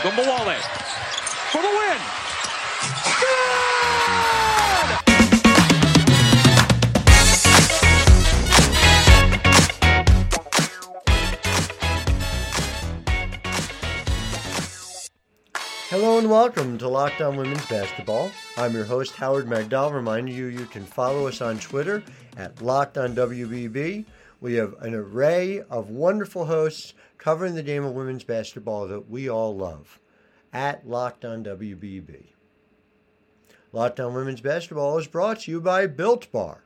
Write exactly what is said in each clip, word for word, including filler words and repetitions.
Ogunbowale for the win. Hello and welcome to Locked On Women's Basketball. I'm your host, Howard McDowell. Reminding you, you can follow us on Twitter at Locked On W B B. We have an array of wonderful hosts covering the game of women's basketball that we all love at Locked On W B B. Locked On Women's Basketball is brought to you by Built Bar.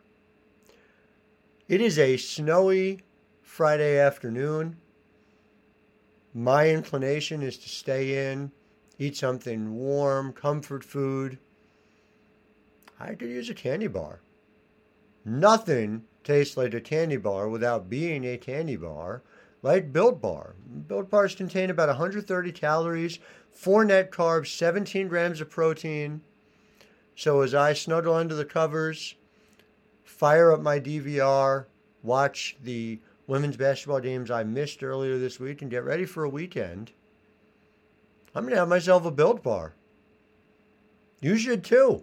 It is a snowy Friday afternoon. My inclination is to stay in. Eat something warm, comfort food. I could use a candy bar. Nothing tastes like a candy bar without being a candy bar, like Built Bar. Built Bars contain about one hundred thirty calories, four net carbs, seventeen grams of protein. So as I snuggle under the covers, fire up my D V R, watch the women's basketball games I missed earlier this week, and get ready for a weekend, I'm going to have myself a Built Bar. You should too.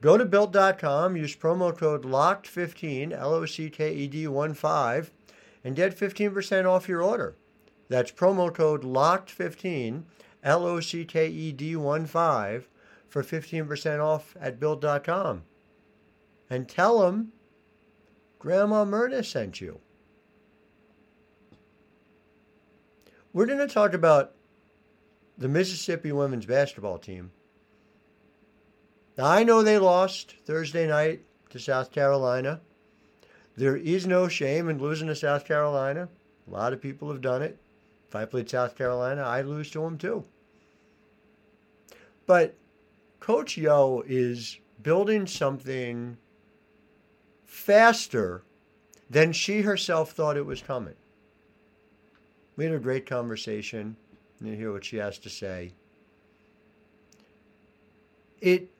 Go to built dot com, use promo code locked fifteen, L O C K E D one five, and get fifteen percent off your order. That's promo code locked fifteen, L O C K E D one five, for fifteen percent off at built dot com. And tell them Grandma Myrna sent you. We're going to talk about the Mississippi women's basketball team. Now, I know they lost Thursday night to South Carolina. There is no shame in losing to South Carolina. A lot of people have done it. If I played South Carolina, I'd lose to them too. But Coach Yo is building something faster than she herself thought it was coming. We had a great conversation. You hear what she has to say. It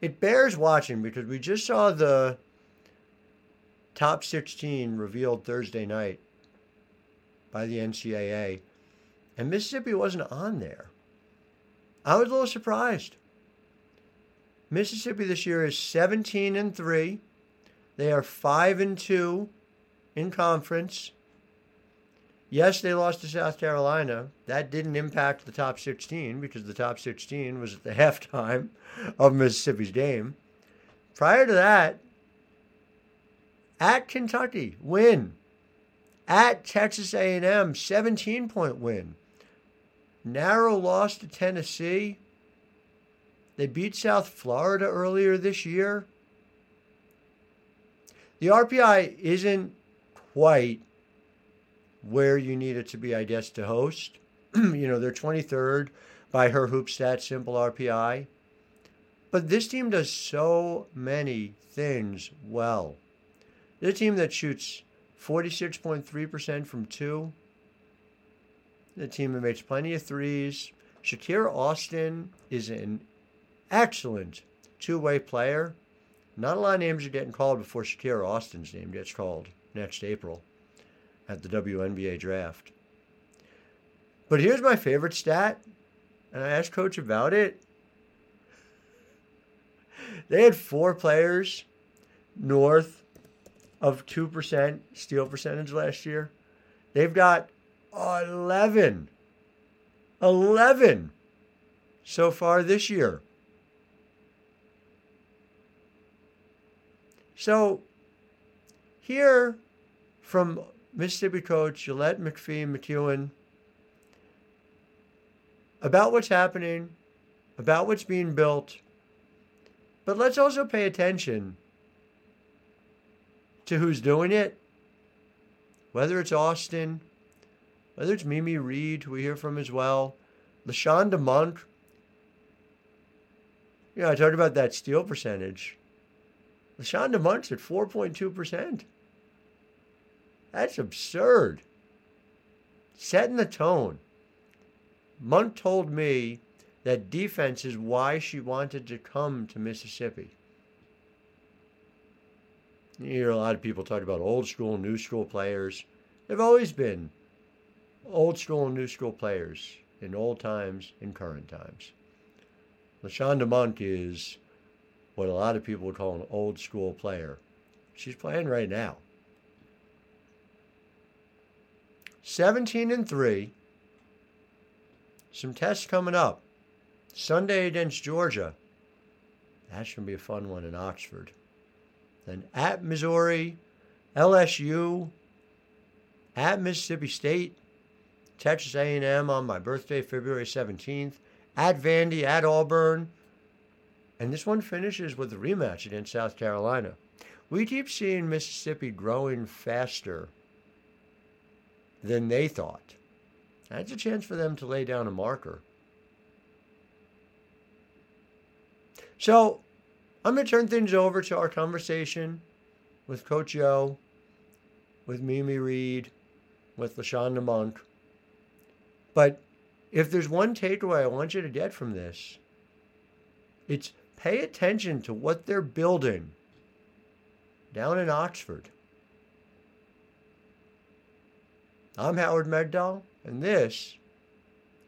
it bears watching because we just saw the top sixteen revealed Thursday night by the N C double A, and Mississippi wasn't on there. I was a little surprised. Mississippi this year is seventeen and three. They are five and two in conference. Yes, they lost to South Carolina. That didn't impact the top sixteen because the top sixteen was at the halftime of Mississippi's game. Prior to that, at Kentucky, win. At Texas A and M, seventeen-point win. Narrow loss to Tennessee. They beat South Florida earlier this year. The R P I isn't quite where you need it to be, I guess, to host. You know, they're twenty-third by her hoop stat, simple R P I. But this team does so many things well. They're a team that shoots forty-six point three percent from two. The team that makes plenty of threes. Shakira Austin is an excellent two-way player. Not a lot of names are getting called before Shakira Austin's name gets called next April at the W N B A draft. But here's my favorite stat, and I asked Coach about it. They had four players north of two percent steal percentage last year. They've got eleven, eleven so far this year. So here from Mississippi coach Gillette McPhee McEwen about what's happening, about what's being built. But let's also pay attention to who's doing it, whether it's Austin, whether it's Mimi Reed, who we hear from as well, LaShonda Monk. Yeah, I talked about that steal percentage. LaShonda Monk's at four point two percent. That's absurd. Setting the tone. Monk told me that defense is why she wanted to come to Mississippi. You hear a lot of people talk about old school, new school players. They've always been old school and new school players in old times and current times. LaShonda Monk is what a lot of people would call an old school player. She's playing right now. seventeen and three. Some tests coming up. Sunday against Georgia. That's going to be a fun one in Oxford. Then at Missouri, L S U, at Mississippi State, Texas A and M on my birthday, February seventeenth, at Vandy, at Auburn. And this one finishes with a rematch against South Carolina. We keep seeing Mississippi growing faster than they thought. That's a chance for them to lay down a marker. So I'm going to turn things over to our conversation with Coach Yo, with Mimi Reed, with LaShonda Monk. But if there's one takeaway I want you to get from this, it's pay attention to what they're building down in Oxford. I'm Howard Megdahl, and this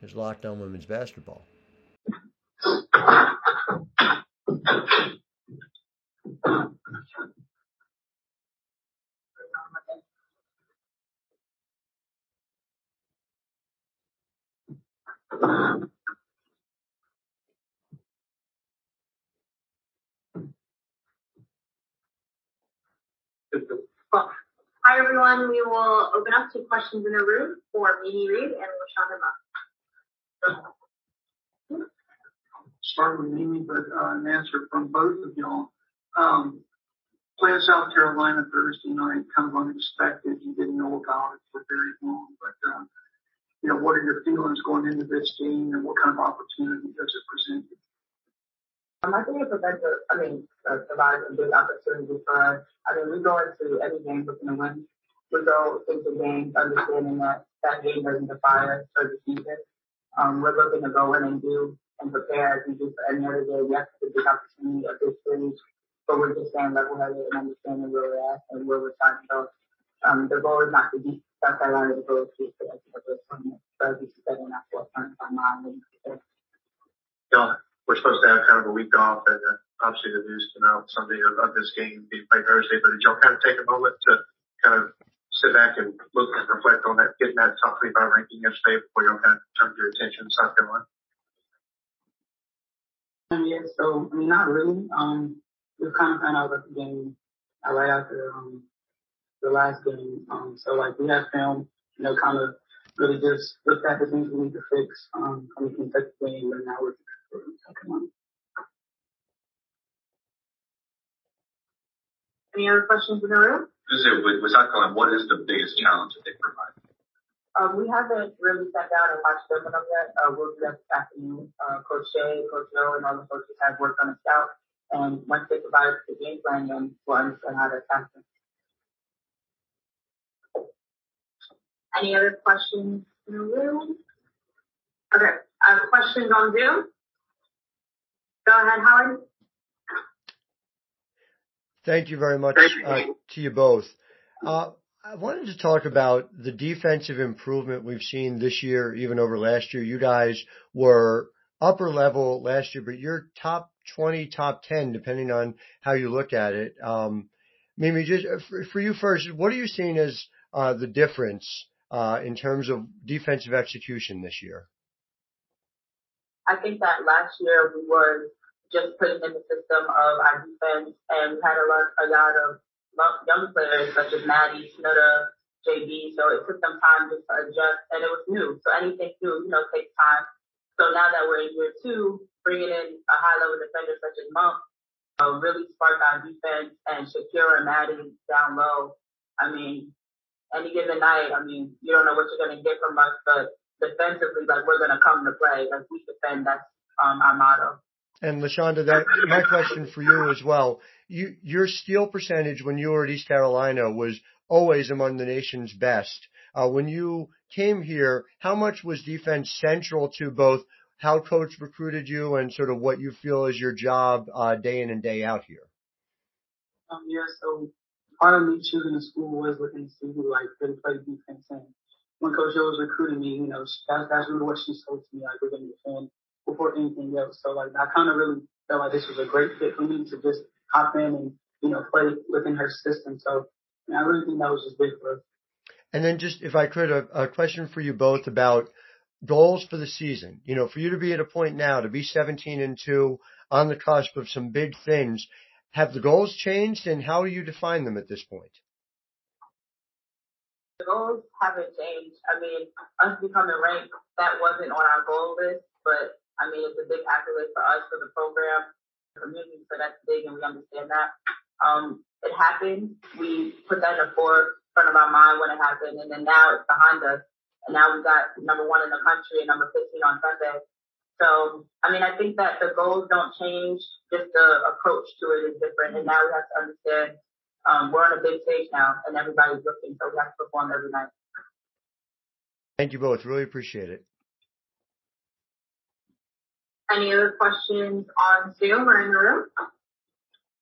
is Locked On Women's Basketball. Hi, everyone. We will open up to questions in the room for Mimi Reed and LaShonda Buck. Start with Mimi, but uh, an answer from both of y'all. Um, play in South Carolina Thursday night, kind of unexpected. You didn't know about it for very long, but uh, you know, what are your feelings going into this game, and what kind of opportunity does it present you? Um, I think it presents, a, I mean, uh, provides a big opportunity for us. I mean, we go into any game looking to win. We go into games understanding that that game doesn't define us for the season. Um, we're looking to go in and do and prepare as we do for any other day. Yes, it's a big opportunity at this stage, but we're just staying level-headed and understanding where we're at and where we're trying to go. Um, the goal is not to beat South Carolina, the goal is to beat the first tournament. So as you said, in that fourth turn, my mind is yeah, we're supposed to have kind of a week off, and uh, obviously the news came out Sunday about this game being played Thursday. But did y'all kind of take a moment to kind of sit back and look and reflect on that, getting that top twenty-five ranking yesterday before y'all kind of turned your attention to South Carolina? Yeah, so I mean, not really. Um, we kind of found out about the game right after um. the last game. Um, so, like, we have film, you know, kind of really just looked at the things we need to fix. Um, and we can fix the game, and now we're talking on. Any other questions in the room? Just say, with South Carolina, what is the biggest challenge that they provide? Um, we haven't really sat down and watched film with them yet. Uh, we'll do that this afternoon. Uh, Coach Shea, Coach Joe, and all the coaches have worked on a scout. And once they provide us the game plan, then we'll understand how to attack them. Any other questions in the room? Okay, uh, questions on Zoom? Go ahead, Howard. Thank you very much uh, to you both. Uh, I wanted to talk about the defensive improvement we've seen this year, even over last year. You guys were upper level last year, but you're top twenty, top ten, depending on how you look at it. Um, Mimi, just for, for you first, what are you seeing as uh, the difference Uh, in terms of defensive execution this year? I think that last year we were just putting in the system of our defense, and we had a lot, a lot of young players such as Maddie, Snoda, J B, so it took them time just to adjust, and it was new. So anything new, you know, takes time. So now that we're in year two, bringing in a high-level defender such as Monk uh, really sparked our defense, and Shakira and Maddie down low. I mean, any given night, I mean, you don't know what you're going to get from us, but defensively, like, we're going to come to play. Like, we defend, that's um, our motto. And LaShonda, that, my question for you as well. You, your steal percentage when you were at East Carolina was always among the nation's best. Uh, when you came here, how much was defense central to both how coach recruited you and sort of what you feel is your job uh, day in and day out here? Um, yeah, so... Part of me choosing a school was looking to see who, like, really played defense in. when Coach O was recruiting me, you know, that's that's really what she said to me, like, we're going to be fans before anything else. So, like, I kind of really felt like this was a great fit for me to just hop in and, you know, play within her system. So, and I really think that was just big for us. And then just, if I could, a, a question for you both about goals for the season. You know, for you to be at a point now, to be seventeen and two, on the cusp of some big things, have the goals changed, and how do you define them at this point? The goals haven't changed. I mean, us becoming ranked, that wasn't on our goal list, but, I mean, it's a big accolade for us, for the program, the community, so that's big, and we understand that. Um, it happened. We put that in the forefront of our mind when it happened, and then now it's behind us, and now we got number one in the country and number fifteen on Sunday. So, I mean, I think that the goals don't change, just the approach to it is different, and now we have to understand um, we're on a big stage now, and everybody's looking, so we have to perform every night. Thank you both. Really appreciate it. Any other questions on Zoom or in the room?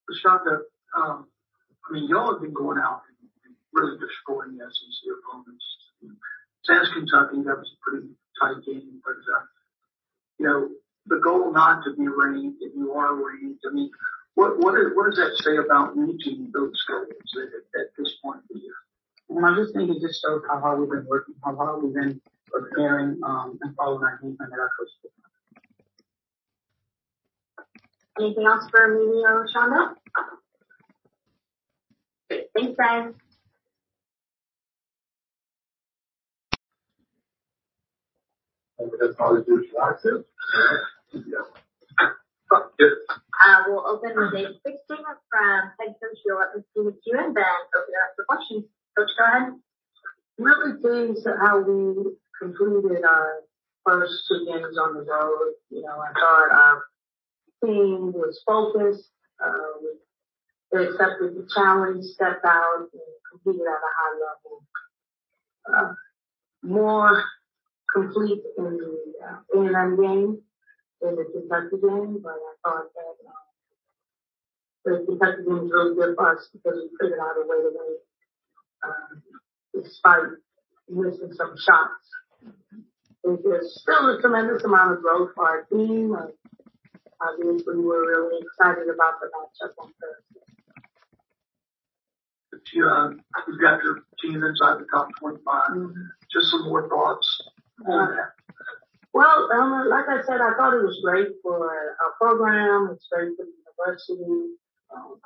Rashonda, um, I mean, y'all have been going out and really destroying the S E C opponents. Sans Kentucky, that was a pretty tight game, but uh, you know, the goal not to be ranked, if you are ranked, I mean, what what, is, what does that say about reaching those goals at, at this point of the year? And I just think it just shows how hard we've been working, how hard we've been preparing um, and following our game plan that our coach did. Anything else for Mimi or Shonda? Great. Thanks, guys. That's all we do. Uh, we'll open with a quick statement from head coach. You'll let me see with you and then open it up for questions. Coach, go ahead. Really pleased how we completed our first two games on the road. You know, I thought our team was focused. Uh, they accepted the challenge, stepped out, and competed at a high level. Uh, more complete in the uh, A and M game, in the Kentucky game, but I thought that uh, the Kentucky game was really good for us because we figured out a way to win, um, despite missing some shots. And there's still a tremendous amount of growth for our team, and obviously we're really excited about the matchup on Thursday. But you, uh, you've got your team inside the top twenty-five. Mm-hmm. Just some more thoughts. Uh, well, um, like I said, I thought it was great for our program. It's great for the university. Um,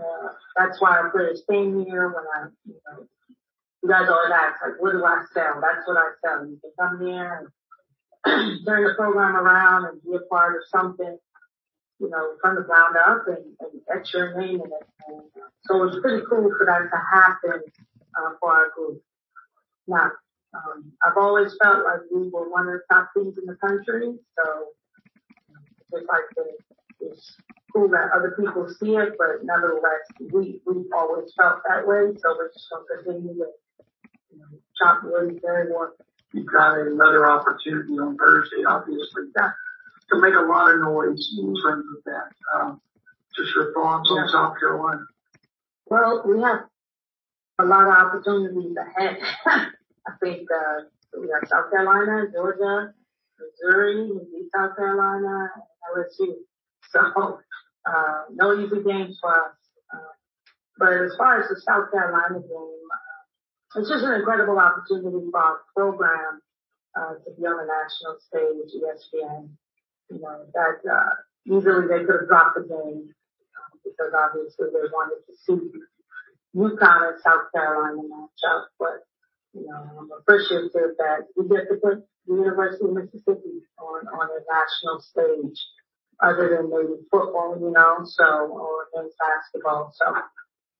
uh, that's why I put a thing here when I, you know, you guys always ask, like, what do I sell? That's what I sell. You can come here and turn the program around and be a part of something, you know, from the ground up and, and etch your name in it. And so it's pretty cool for that to happen uh, for our group. Now, Um, I've always felt like we were one of the top teams in the country, so just like the, it's cool that other people see it, but nevertheless, we, we've always felt that way, so we're just going to continue to, you know, chop wood very well. You've got another opportunity on Thursday, obviously, that, to make a lot of noise in terms of that. Um, just your thoughts yeah. on South Carolina. Well, we have a lot of opportunities ahead. I think uh, we got South Carolina, Georgia, Missouri, South Carolina, and L S U. So uh, no easy games for us. Uh, but as far as the South Carolina game, uh, it's just an incredible opportunity for our program uh, to be on the national stage, E S P N. You know, that uh, easily they could have dropped the game uh, because obviously they wanted to see UConn and South Carolina match up, but you know, I'm appreciative that we get to put the University of Mississippi on, on a national stage other than maybe football, you know, so, or men's basketball. So,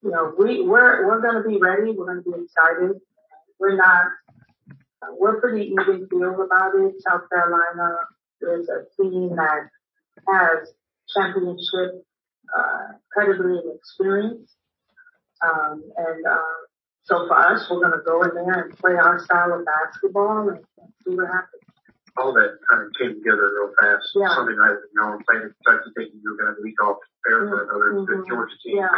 you know, we, we're, we're going to be ready. We're going to be excited. We're not, uh, we're pretty even field about it. South Carolina is a team that has championship, uh, pedigree and experience. Um, and, uh, So for us, we're going to go in there and play our style of basketball and see what happens. All that kind of came together real fast. Yeah. Something I didn't know, playing Kentucky, thinking you were going to leak off and prepare for another mm-hmm. Georgia team. Yeah.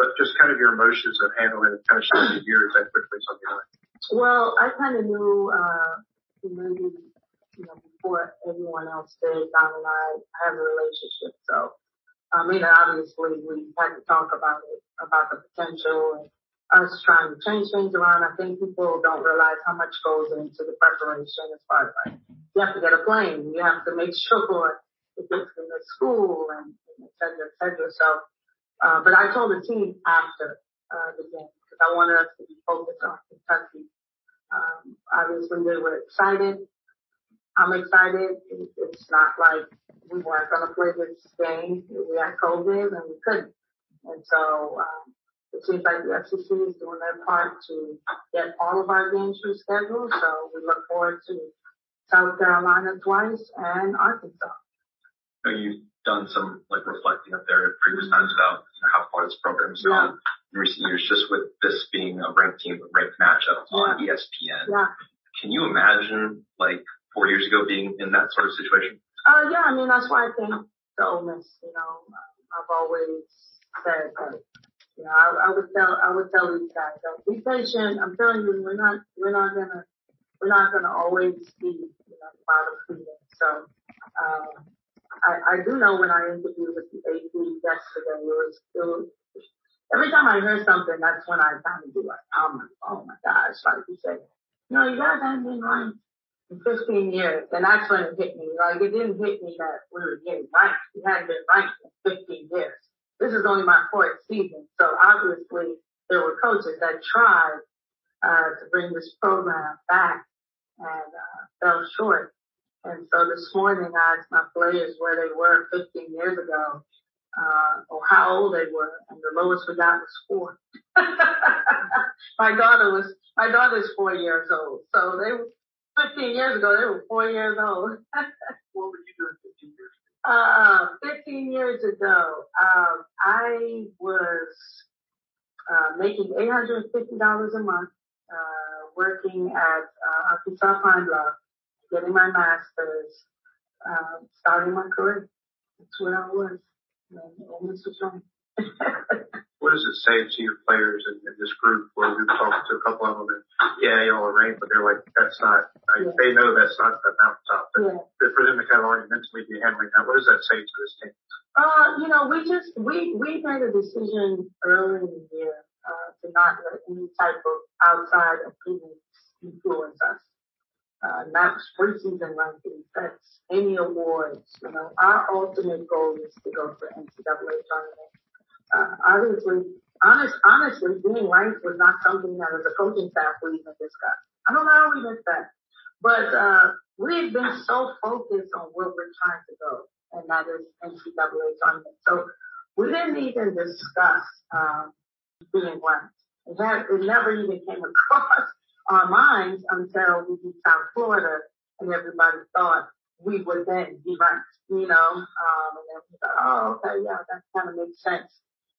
But just kind of your emotions of handling it, kind of showing the years that quickly, something like that. Well, I kind of knew uh, the movie, you know, before everyone else did. Don and I have a relationship, so I mean, obviously we had to talk about it, about the potential and us trying to change things around. I think people don't realize how much goes into the preparation as far as like you have to get a plane, you have to make sure it gets in the school, and, and et cetera, et cetera. So, uh, but I told the team after uh, the game, because I wanted us to be focused on Kentucky. Um, obviously they were excited. I'm excited. It's not like we weren't going to play this game. We had COVID and we couldn't. And so um, it seems like the F C C is doing their part to get all of our games rescheduled. So we look forward to South Carolina twice and Arkansas. Now you've done some like reflecting up there at previous times about how far this program's yeah. gone in recent years, just with this being a ranked team, ranked matchup yeah. on E S P N. Yeah. Can you imagine like four years ago being in that sort of situation? Uh, yeah, I mean, that's why I think the Ole Miss, you know, I've always said that, you know, I, I would tell, I would tell these guys, that be patient. I'm telling you, we're not, we're not gonna, we're not gonna always be, you know, bottom feeding. So, um, I, I do know when I interviewed with the A D yesterday, it was, it was, every time I heard something, that's when I kind of do like, oh my, oh my gosh, like you said, you know, you guys haven't been lying fifteen years, and that's when it hit me. Like, it didn't hit me that we were getting ranked. We hadn't been ranked in fifteen years. This is only my fourth season, so obviously there were coaches that tried uh to bring this program back and uh, fell short. And so this morning I asked my players where they were fifteen years ago, uh, or how old they were, and the lowest we got was four. my daughter was, my daughter's four years old, so they were, fifteen years ago, they were four years old. What were you doing fifteen years ago? Uh, fifteen years ago, um, I was uh, making eight hundred fifty dollars a month, uh, working at uh, Arkansas Pine Bluff, getting my master's, uh, starting my career. That's what I was. Almost a joint. What does it say to your players in, in this group where we've talked to a couple of them and, yeah, y'all are ranked, but they're like, that's not, like, yeah. they know that's not the mountaintop. But yeah. for them to kind of already mentally be handling that, what does that say to this team? Uh, you know, we just, we, we made a decision early in the year, uh, to not let any type of outside opinions influence us. Uh, not preseason rankings, that's any awards. You know, our ultimate goal is to go for N C double A tournament. Uh, honestly, honest, honestly, being ranked was not something that as a coaching staff we even discussed. I don't know how we missed that. But, uh, we've been so focused on where we're trying to go, and that is N C double A tournament. So we didn't even discuss, um, being ranked. It, had, it never even came across our minds until we beat South Florida and everybody thought we would then be ranked, you know, um, and then we thought, oh, okay, yeah, that kind of makes sense.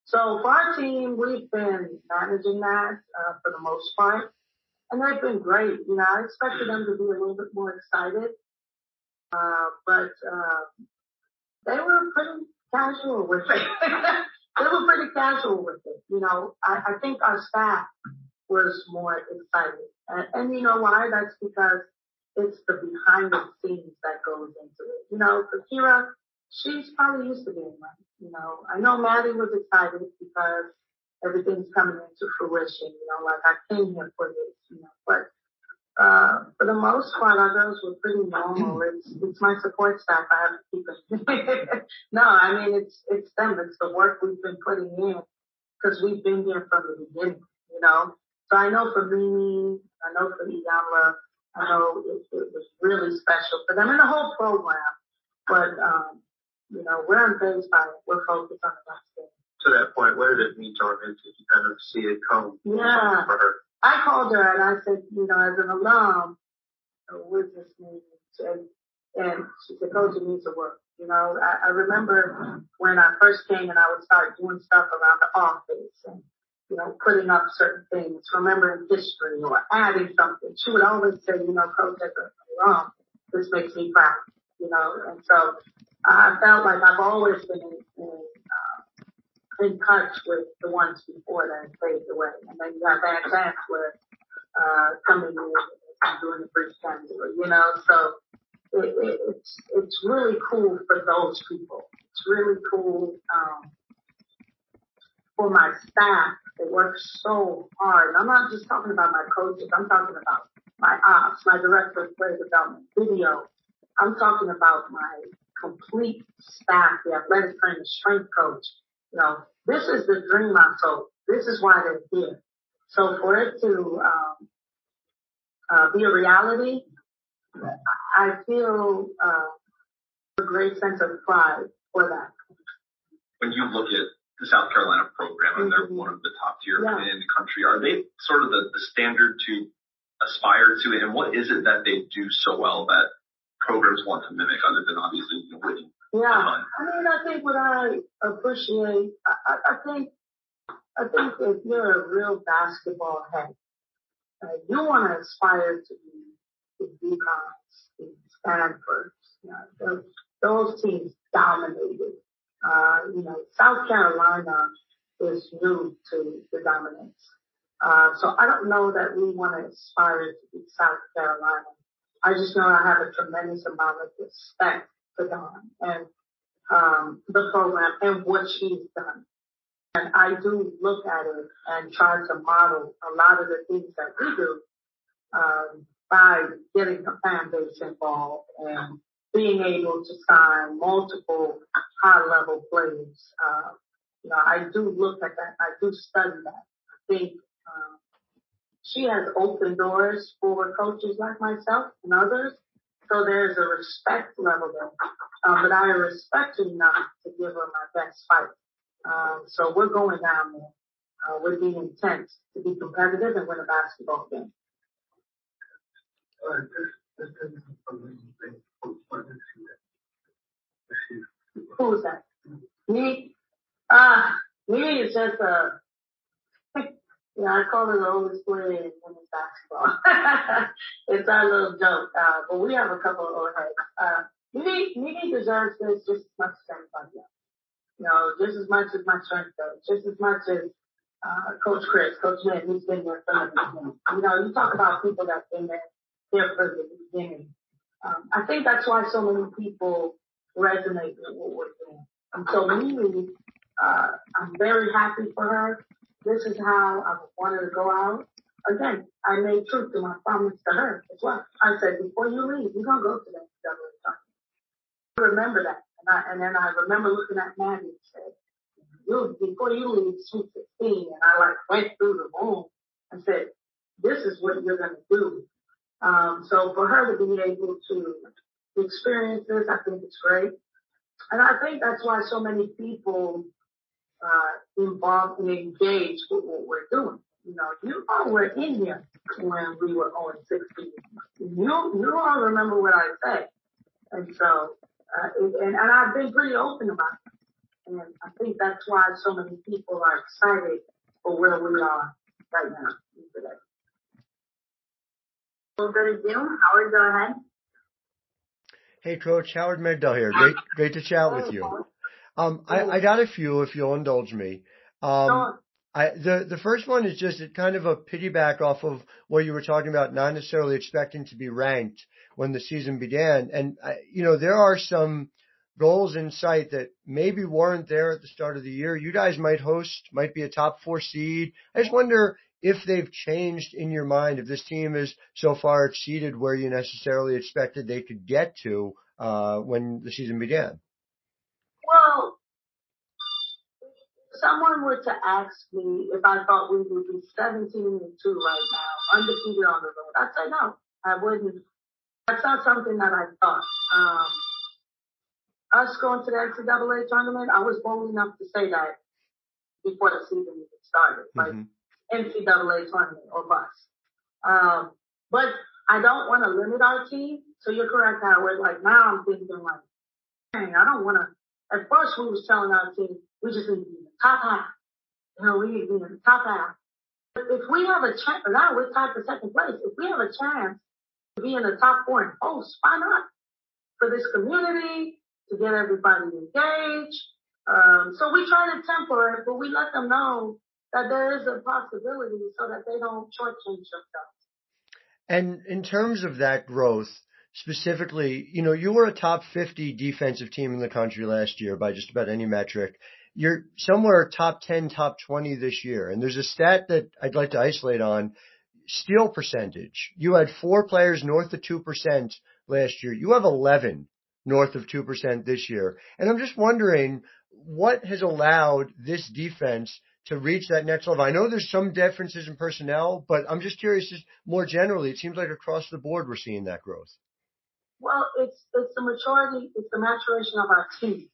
So for our team, we've been managing that uh, for the most part, and they've been great. You know, I expected them to be a little bit more excited, uh, but uh, they were pretty casual with it. They were pretty casual with it. You know, I, I think our staff was more excited, and, and you know why? That's because it's the behind the scenes that goes into it. You know, Shakira, she's probably used to being right. You know, I know Maddie was excited because everything's coming into fruition. You know, like I came here for this. You know, but uh, for the most part, our girls were pretty normal. It's it's my support staff. I have to keep it. No, I mean it's it's them. It's the work we've been putting in because we've been here from the beginning. You know, so I know for Mimi, I know for Iyama, I know it, it was really special for them and the whole program. But um. You know, we're unfazed by it. We're focused on the basket. To that point, what did it mean to her? Did you kind of see it come yeah. for her? I called her and I said, you know, as an alum, what does this mean? And she said, Coach, it needs to work. You know, I, I remember when I first came and I would start doing stuff around the office and, you know, putting up certain things, remembering history or adding something. She would always say, you know, Coach, as an alum, this makes me proud. You know, and so I felt like I've always been in, in, uh, in touch with the ones before that fades away. And then you have that chance where, uh, how many years I'm doing the first time, you know, so it, it, it's, it's really cool for those people. It's really cool, um, for my staff that work so hard. And I'm not just talking about my coaches. I'm talking about my ops, my director of player development, video. I'm talking about my complete staff, the athletic trainer, strength coach. You know, this is the dream I told. This is why they're here. So for it to um, uh, be a reality, I feel uh, a great sense of pride for that. When you look at the South Carolina program, and they're mm-hmm. one of the top tier yeah. in the country, are they sort of the, the standard to aspire to? And what is it that they do so well that programs want to mimic, other than obviously winning? Yeah, I mean, I think what I appreciate, I, I think, I think if you're a real basketball head, uh, you want to aspire to be the Ducons, the Stanfords. You know, those, those teams dominated. Uh, you know, South Carolina is new to the dominance. Uh, so I don't know that we want to aspire to be South Carolina. I just know I have a tremendous amount of respect for Dawn and, um, the program and what she's done. And I do look at it and try to model a lot of the things that we do, um, by getting the fan base involved and being able to sign multiple high-level players. Uh, you know, I do look at that. I do study that. I think um, she has opened doors for coaches like myself and others, so there's a respect level there. Um, but I respect her enough to give her my best fight. Um, so we're going down there. Uh, we're being intense to be competitive and win a basketball game. All right. This is amazing thing. Who is that? Me? Ah, uh, me is just a, yeah, I call her the oldest player in women's basketball. It's our little joke, uh, but we have a couple of old heads. Uh, me, me deserves this just as much as everybody else. You know, just as much as my strength coach, just as much as, uh, Coach Chris, Coach Ned, he's been there for me. You know, you talk about people that's been there, there for the beginning. Um, I think that's why so many people resonate with what we're doing. And so Mimi, uh, I'm very happy for her. This is how I wanted to go out. Again, I made true to my promise to her as well. I said, before you leave, you're going to go to the N C double A tournament. I remember that. And, I, and then I remember looking at Maddie and said, you, before you leave, Sweet sixteen. And I like went through the room and said, this is what you're going to do. Um, so for her to be able to experience this, I think it's great. And I think that's why so many people, uh, involved and engaged with what we're doing. You know, you all were in here when we were on sixteen. You, you all remember what I said. And so, uh, it, and, and I've been pretty open about it. And I think that's why so many people are excited for where we are right now today. We'll go to Zoom. Howard, go ahead. Hey, Coach. Howard Mandel here. Great, great to chat with you. Um, I, I got a few, if you'll indulge me. Um, I, the the first one is just kind of a piggyback off of what you were talking about, not necessarily expecting to be ranked when the season began. And I, you know, there are some goals in sight that maybe weren't there at the start of the year. You guys might host, might be a top four seed. I just wonder if they've changed in your mind, if this team has so far exceeded where you necessarily expected they could get to uh when the season began. Well, someone were to ask me if I thought we would be seventeen and two right now, undefeated on the road. I'd say no, I wouldn't. That's not something that I thought. Um Us going to the N C double A tournament, I was bold enough to say that before the season even started. Like, mm-hmm. N C double A tournament or bust. Um, but I don't want to limit our team. So you're correct, Howard. Like now I'm thinking like, dang, I don't want to. At first we was telling our team, we just need to be in the top half. You know, we need to be in the top half. But if we have a chance, now we're tied for second place. If we have a chance to be in the top four and host, why not? For this community, to get everybody engaged. Um, so we try to temper it, but we let them know that there is a possibility so that they don't shortchange themselves. And in terms of that growth, specifically, you know, you were a top fifty defensive team in the country last year by just about any metric. You're somewhere top ten, top twenty this year. And there's a stat that I'd like to isolate on, steal percentage. You had four players north of two percent last year. You have eleven north of two percent this year. And I'm just wondering, what has allowed this defense to reach that next level? I know there's some differences in personnel, but I'm just curious, just more generally, it seems like across the board we're seeing that growth. Well, it's it's the maturity, it's the maturation of our team.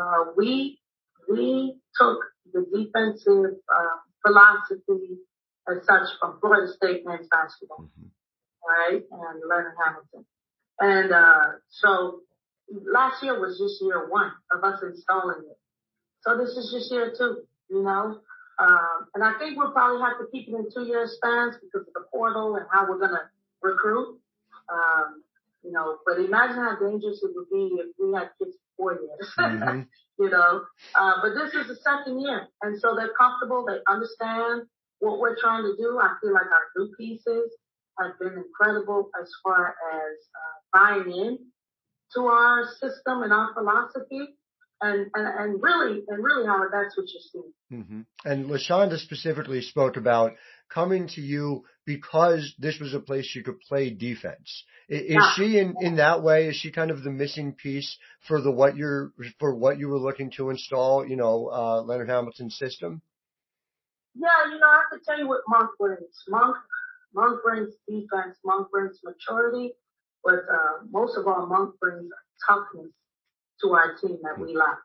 Uh, we we took the defensive uh, philosophy as such from Florida State men's basketball, mm-hmm. right, and Leonard Hamilton. And uh so last year was just year one of us installing it. So this is just year two, you know. Um, and I think we'll probably have to keep it in two-year spans because of the portal and how we're going to recruit. Um, you know, but imagine how dangerous it would be if we had kids for four years, mm-hmm. you know. Uh, but this is the second year. And so they're comfortable. They understand what we're trying to do. I feel like our new pieces have been incredible as far as uh, buying in to our system and our philosophy, and, and, and really, and really, Howard, that's what you're seeing. Mm-hmm. And LaShonda specifically spoke about coming to you because this was a place you could play defense. Is yeah. she in, in that way? Is she kind of the missing piece for the what you're for what you were looking to install? You know, uh, Leonard Hamilton's system. Yeah, you know, I have to tell you what Monk brings. Monk, Monk brings defense. Monk brings maturity. But uh, most of all, Monk brings toughness to our team that we lack.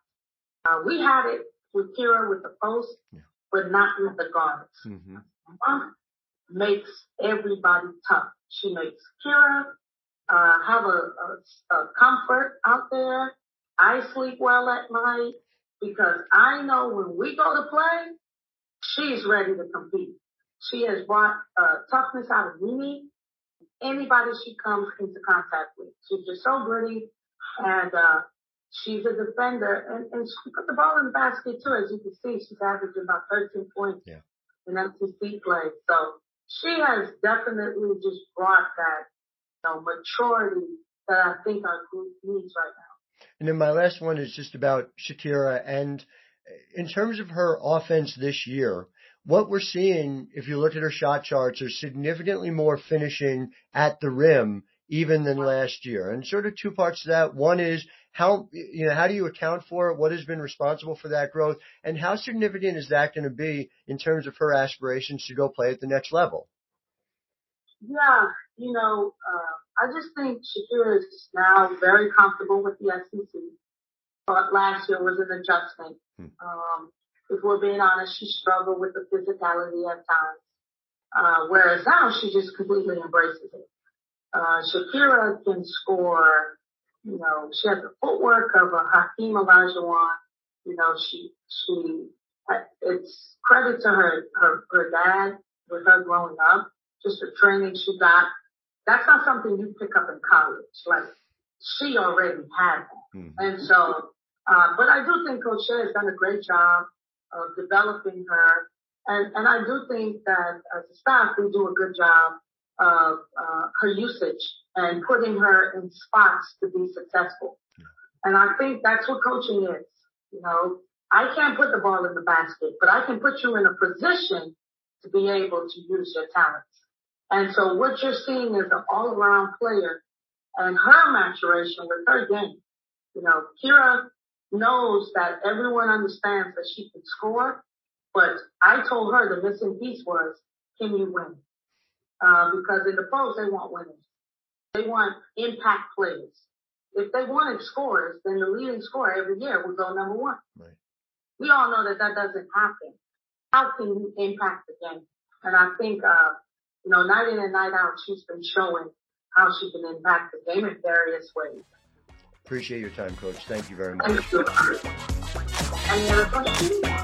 Uh, we had it with Kira with the post, yeah. but not with the guards. Mm-hmm. Monk makes everybody tough. She makes Kira uh, have a, a, a comfort out there. I sleep well at night because I know when we go to play, she's ready to compete. She has brought uh, toughness out of Mimi. Anybody she comes into contact with. She's just so gritty, and uh she's a defender. And, and she put the ball in the basket, too. As you can see, she's averaging about thirteen points yeah. in F C C play. So she has definitely just brought that, you know, maturity that I think our group needs right now. And then my last one is just about Shakira. And in terms of her offense this year, what we're seeing, if you look at her shot charts, are significantly more finishing at the rim even than last year. And sort of two parts to that. One is how, you know, how do you account for it? What has been responsible for that growth? And how significant is that going to be in terms of her aspirations to go play at the next level? Yeah, you know, uh, I just think Shakira is now very comfortable with the S E C. But last year was an adjustment. Hmm. Um, If we're being honest, she struggled with the physicality at times, uh, whereas now she just completely embraces it. Uh, Shakira can score, you know, she has the footwork of a Hakeem Olajuwon. You know, she, she, it's credit to her, her, her dad with her growing up, just the training she got. That's not something you pick up in college. Like, she already had that. Mm-hmm. And so, uh, but I do think Coach Shea has done a great job of developing her. And, and I do think that as a staff, we do a good job of uh, her usage and putting her in spots to be successful. Yeah. And I think that's what coaching is. You know, I can't put the ball in the basket, but I can put you in a position to be able to use your talents. And so what you're seeing is an all-around player and her maturation with her game. You know, Kira knows that everyone understands that she can score, but I told her the missing piece was, can you win? Uh, because in the pros, they want winners. They want impact players. If they wanted scorers, then the leading scorer every year would go number one. Right. We all know that that doesn't happen. How can you impact the game? And I think, uh, you know, night in and night out, she's been showing how she can impact the game in various ways. Appreciate your time, Coach. Thank you very much. Thank you. Any other questions?